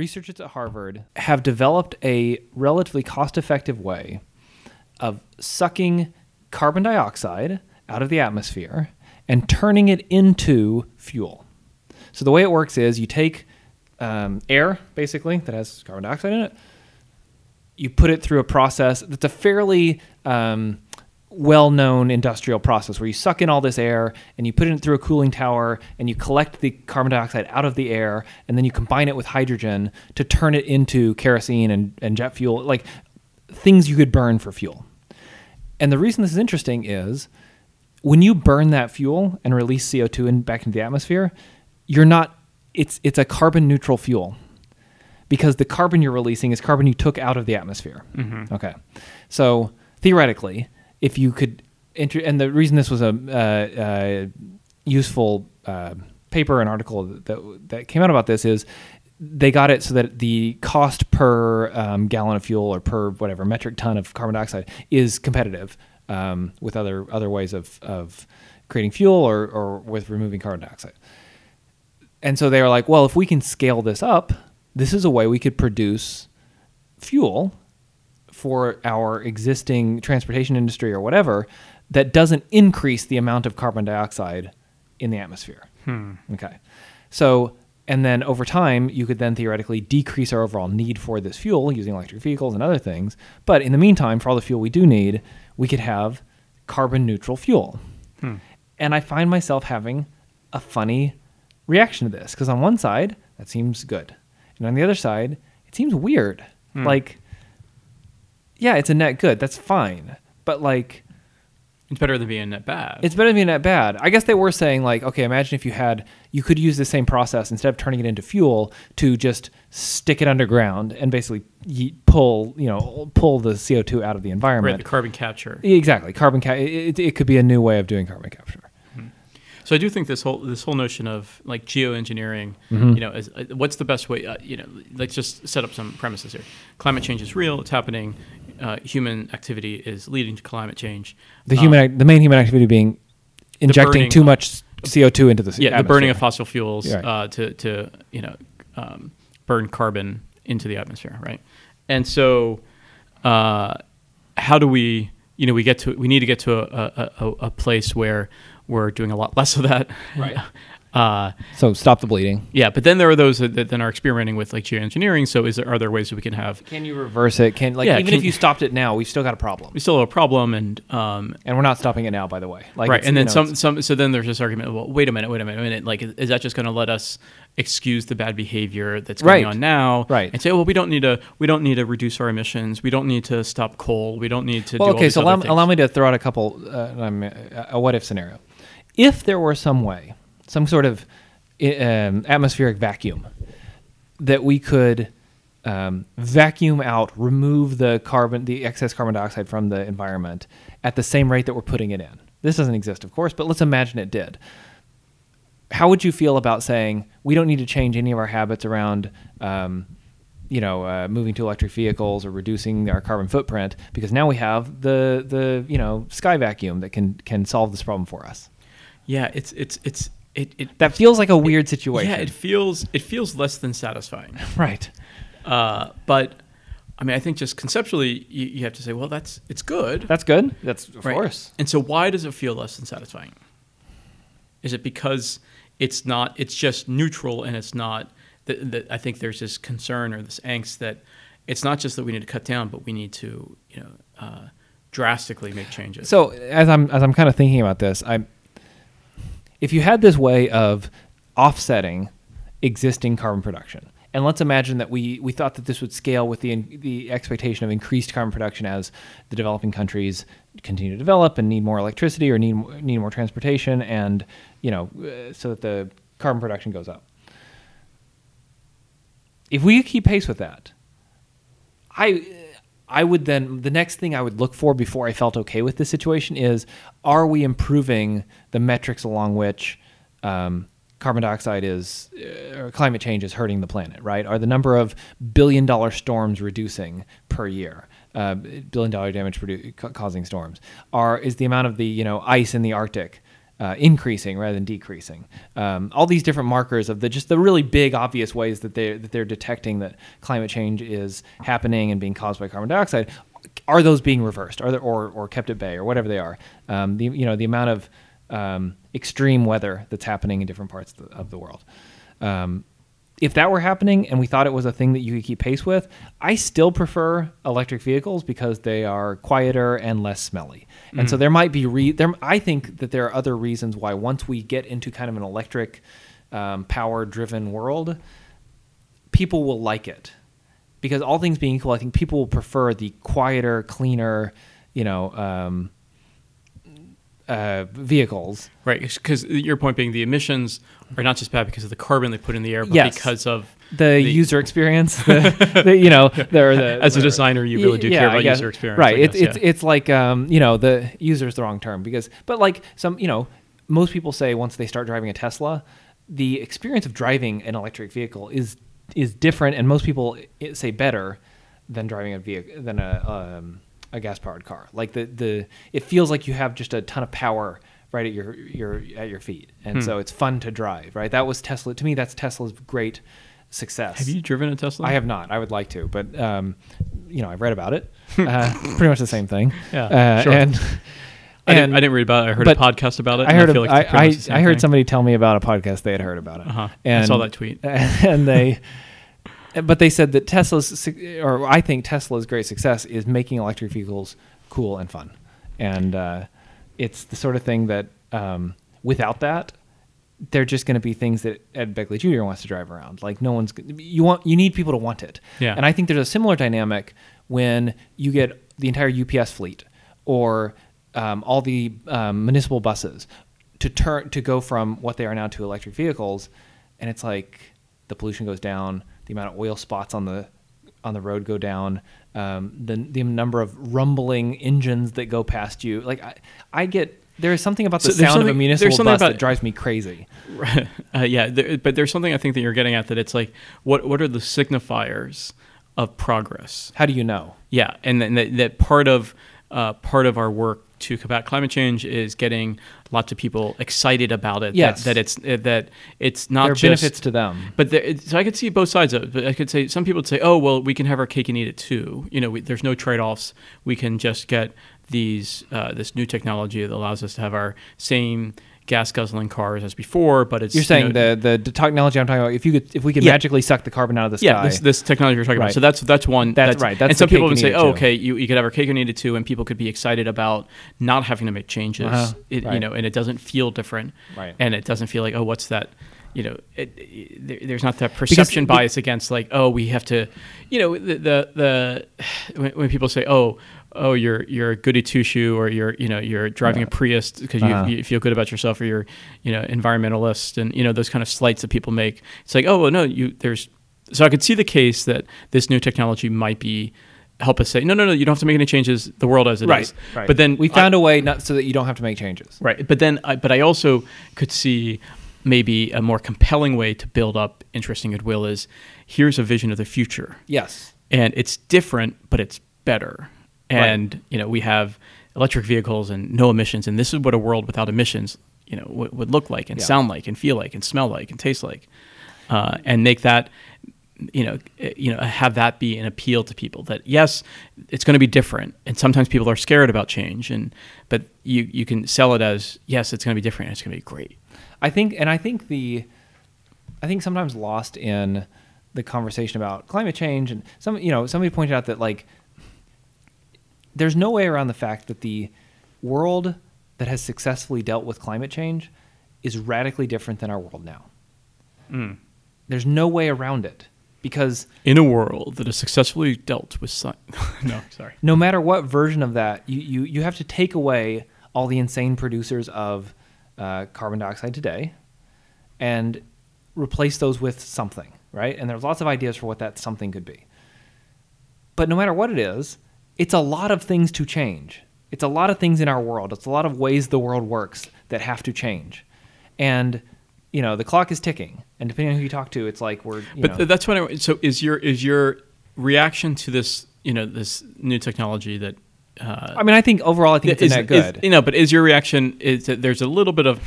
researchers at Harvard have developed a relatively cost-effective way of sucking carbon dioxide out of the atmosphere and turning it into fuel. So the way it works is you take air, basically, that has carbon dioxide in it. You put it through a process that's a fairly well-known industrial process where you suck in all this air and you put it through a cooling tower and you collect the carbon dioxide out of the air and then you combine it with hydrogen to turn it into kerosene and jet fuel, like things you could burn for fuel. And the reason this is interesting is when you burn that fuel and release CO2 back into the atmosphere, it's a carbon neutral fuel because the carbon you're releasing is carbon you took out of the atmosphere. Mm-hmm. Okay. So theoretically, if you could, and the reason this was a useful paper and article that came out about this is they got it so that the cost per gallon of fuel or per whatever metric ton of carbon dioxide is competitive with other ways of creating fuel or with removing carbon dioxide. And so they were like, well, if we can scale this up, this is a way we could produce fuel for our existing transportation industry or whatever that doesn't increase the amount of carbon dioxide in the atmosphere. Okay. So, and then over time, you could then theoretically decrease our overall need for this fuel using electric vehicles and other things. But in the meantime, for all the fuel we do need, we could have carbon neutral fuel. And I find myself having a funny reaction to this because on one side that seems good and on the other side it seems weird. Like, yeah, it's a net good, that's fine, but like it's better than being net bad. I guess they were saying like, okay, imagine if you could use the same process instead of turning it into fuel to just stick it underground and basically pull the CO2 out of the environment. Right, the carbon capture. Exactly, it could be a new way of doing carbon capture. So I do think this whole notion of like geoengineering, is what's the best way? Let's just set up some premises here. Climate change is real; it's happening. Human activity is leading to climate change. The main human activity being injecting too much CO2 into the atmosphere. The burning of fossil fuels to burn carbon into the atmosphere, right? And so, how do we? We need to get to a place where we're doing a lot less of that. Right. So stop the bleeding. Yeah, but then there are those that then are experimenting with like geoengineering. So are there ways that we can have? Can you reverse it? If you stopped it now, we've still got a problem. We still have a problem, and we're not stopping it now, by the way. Like, right. And then some. So then there's this argument. Well, wait a minute. Like, is that just going to let us excuse the bad behavior that's going on now? Right. And say, well, we don't need to reduce our emissions. We don't need to stop coal. We don't need to. Well, do okay. All these so allow me to throw out a couple. A what if scenario. If there were some way, some sort of atmospheric vacuum that we could vacuum out, remove the excess carbon dioxide from the environment at the same rate that we're putting it in. This doesn't exist, of course, but let's imagine it did. How would you feel about saying we don't need to change any of our habits around, moving to electric vehicles or reducing our carbon footprint because now we have the sky vacuum that can solve this problem for us? Yeah, it feels like a weird situation. Yeah, it feels less than satisfying. Right. But I mean, I think just conceptually, you have to say, well, it's good. That's good. That's of course. And so, why does it feel less than satisfying? Is it because it's not? It's just neutral, and it's not. I think there's this concern or this angst that it's not just that we need to cut down, but we need to, drastically make changes. So as I'm kind of thinking about this, If you had this way of offsetting existing carbon production, and let's imagine that we thought that this would scale with the expectation of increased carbon production as the developing countries continue to develop and need more electricity or need more transportation, and so that the carbon production goes up. If we keep pace with that, I would then, the next thing I would look for before I felt okay with this situation is, are we improving the metrics along which carbon dioxide or climate change is hurting the planet, right? Are the number of billion-dollar storms reducing per year, billion-dollar damage causing storms? Is the amount of the ice in the Arctic increasing rather than decreasing. All these different markers of the really big obvious ways that they're detecting that climate change is happening and being caused by carbon dioxide, are those being reversed? Are there, or kept at bay, or whatever they are? The amount of extreme weather that's happening in different parts of the world. If that were happening and we thought it was a thing that you could keep pace with, I still prefer electric vehicles because they are quieter and less smelly. And so there might be I think that there are other reasons why once we get into kind of an electric power driven world, people will like it, because all things being equal, I think people will prefer the quieter, cleaner, vehicles. Right, because your point being the emissions are not just bad because of the carbon they put in the air, but because of the user experience. As a designer, you really do care about user experience. Right, it's like the user is the wrong term, because most people say once they start driving a Tesla, the experience of driving an electric vehicle is different, and most people say better than driving a gas-powered car. Like it feels like you have just a ton of power right at your feet, and so it's fun to drive. Right, that was Tesla. To me, that's Tesla's great success. Have you driven a Tesla? I have not. I would like to, but I've read about it. Pretty much the same thing. Yeah, sure. And I didn't read about it. I heard a podcast about it. I heard somebody tell me about a podcast they had heard about it. Uh-huh. And I saw that tweet. And they. But they said that I think Tesla's great success is making electric vehicles cool and fun. And it's the sort of thing that without that, they're just going to be things that Ed Begley Jr. wants to drive around. Like you need people to want it. Yeah. And I think there's a similar dynamic when you get the entire UPS fleet or all the municipal buses to go from what they are now to electric vehicles. And it's like the pollution goes down. The amount of oil spots on the road go down. The number of rumbling engines that go past you. Like I get there is something about the sound of a municipal bus that drives me crazy. Right. But there's something I think that you're getting at, that it's like what are the signifiers of progress? How do you know? Yeah, and that part of our work to combat climate change is getting lots of people excited about it. Yes. That it's not just... There are benefits to them. But so I could see both sides of it. But I could say, some people would say, oh, well, we can have our cake and eat it too. There's no trade-offs. We can just get this new technology that allows us to have our same gas-guzzling cars as before, but it's... You're saying the technology I'm talking about, if we could magically suck the carbon out of the sky... Yeah, this technology you're talking about. So that's one... That's right. That's, and some people would say, okay, you could have our cake and eat it too, and people could be excited about not having to make changes, and it doesn't feel different. Right. And it doesn't feel like, oh, what's that... there's not that perception bias against like, oh, we have to... When people say, oh, you're a goody two shoe, or you're driving a Prius because you feel good about yourself, or you're environmentalist, and those kind of slights that people make. It's like, oh well, no, there's. So I could see the case that this new technology might be help us say, no, you don't have to make any changes. The world as it is. Right. But then we found a way not so that you don't have to make changes. Right. But then, I also could see maybe a more compelling way to build up interest and goodwill is, here's a vision of the future. Yes. And it's different, but it's better. And, we have electric vehicles and no emissions, and this is what a world without emissions, would look like and sound like and feel like and smell like and taste like, and make that, have that be an appeal to people that, yes, it's going to be different. And sometimes people are scared about change, but you can sell it as, yes, it's going to be different and it's going to be great. I think sometimes lost in the conversation about climate change, and somebody pointed out that like, there's no way around the fact that the world that has successfully dealt with climate change is radically different than our world now. Mm. There's no way around it, because in a world that has successfully dealt with no matter what version of that, you have to take away all the insane producers of carbon dioxide today and replace those with something, right? And there's lots of ideas for what that something could be. But no matter what it is, it's a lot of things to change. It's a lot of things in our world. It's a lot of ways the world works that have to change. And, the clock is ticking. And depending on who you talk to, it's like that's when so is your reaction to this, this new technology that I mean, I think overall, I think it's not good. Is, you know, but is your reaction is that there's a little bit of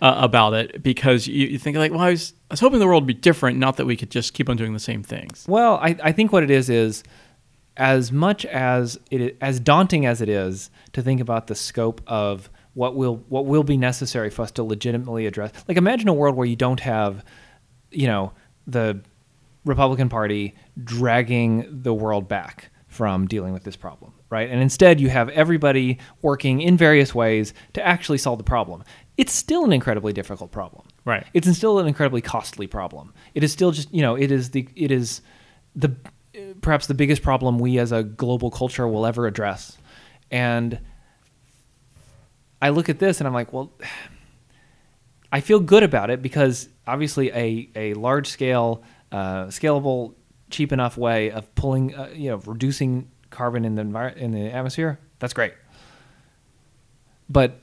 about it because you think like, well, I was hoping the world would be different, not that we could just keep on doing the same things. Well, I think what it is as much as as daunting as it is to think about the scope of what will be necessary for us to legitimately address. Like, imagine a world where you don't have, you know, the Republican Party dragging the world back from dealing with this problem, right? And instead you have everybody working in various ways to actually solve the problem. It's still an incredibly difficult problem. Right. It's still an incredibly costly problem. It is still just, you know, it is the perhaps the biggest problem we as a global culture will ever address. And I look at this and I'm like, well, I feel good about it because obviously a large scale, scalable, cheap enough way of pulling, reducing carbon in the atmosphere. That's great. But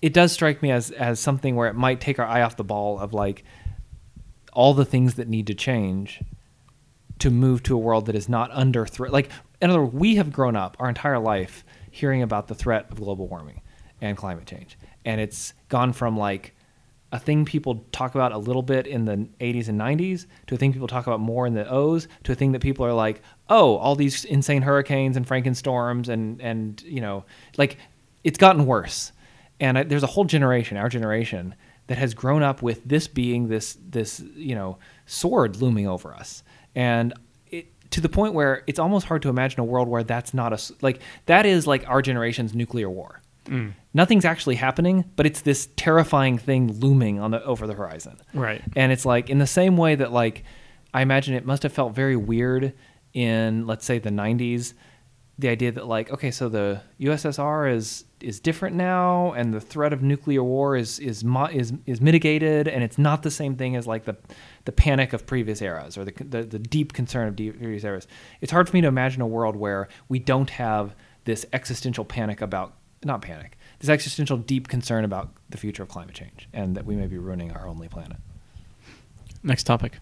it does strike me as something where it might take our eye off the ball of like all the things that need to change to move to a world that is not under threat. Like, in other words, we have grown up our entire life hearing about the threat of global warming and climate change. And it's gone from like a thing people talk about a little bit in the 80s and 90s to a thing people talk about more in the O's to a thing that people are like, oh, all these insane hurricanes and Frankenstorms and you know, like it's gotten worse. And there's a whole generation, our generation, that has grown up with this being this you know, sword looming over us. And to the point where it's almost hard to imagine a world where that's not that is like our generation's nuclear war. Mm. Nothing's actually happening, but it's this terrifying thing looming over the horizon. Right. And it's like in the same way that like I imagine it must have felt very weird in, let's say, the 90s, the idea that like, okay, so the USSR is different now and the threat of nuclear war is mitigated and it's not the same thing as like the panic of previous eras or the deep concern of previous eras. It's hard for me to imagine a world where we don't have this existential this existential deep concern about the future of climate change and that we may be ruining our only planet. Next topic.